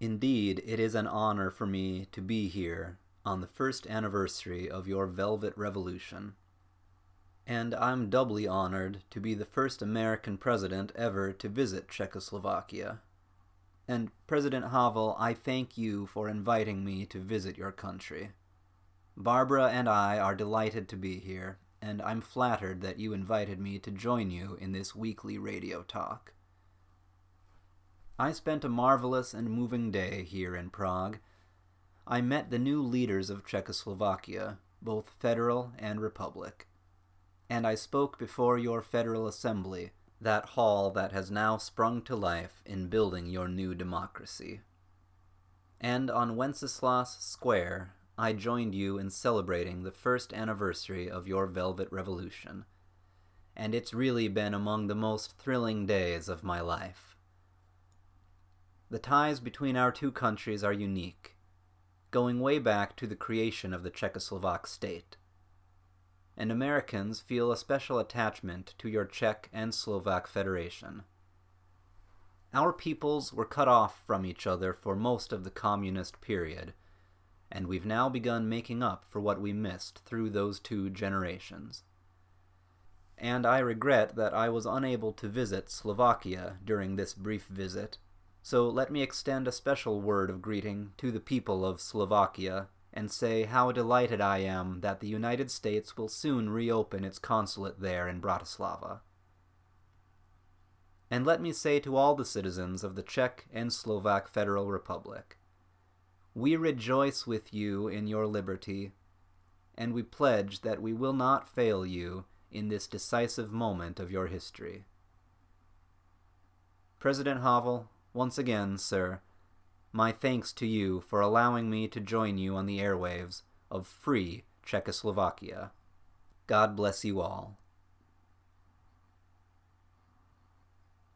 Indeed, it is an honor for me to be here on the first anniversary of your Velvet Revolution. And I'm doubly honored to be the first American president ever to visit Czechoslovakia. And President Havel, I thank you for inviting me to visit your country. Barbara and I are delighted to be here, and I'm flattered that you invited me to join you in this weekly radio talk. I spent a marvelous and moving day here in Prague. I met the new leaders of Czechoslovakia, both federal and republic. And I spoke before your Federal Assembly, that hall that has now sprung to life in building your new democracy. And on Wenceslas Square, I joined you in celebrating the first anniversary of your Velvet Revolution, and it's really been among the most thrilling days of my life. The ties between our two countries are unique, going way back to the creation of the Czechoslovak state, and Americans feel a special attachment to your Czech and Slovak federation. Our peoples were cut off from each other for most of the communist period, and we've now begun making up for what we missed through those two generations. And I regret that I was unable to visit Slovakia during this brief visit, so let me extend a special word of greeting to the people of Slovakia and say how delighted I am that the United States will soon reopen its consulate there in Bratislava. And let me say to all the citizens of the Czech and Slovak Federal Republic, we rejoice with you in your liberty, and we pledge that we will not fail you in this decisive moment of your history. President Havel, once again, sir, my thanks to you for allowing me to join you on the airwaves of free Czechoslovakia. God bless you all.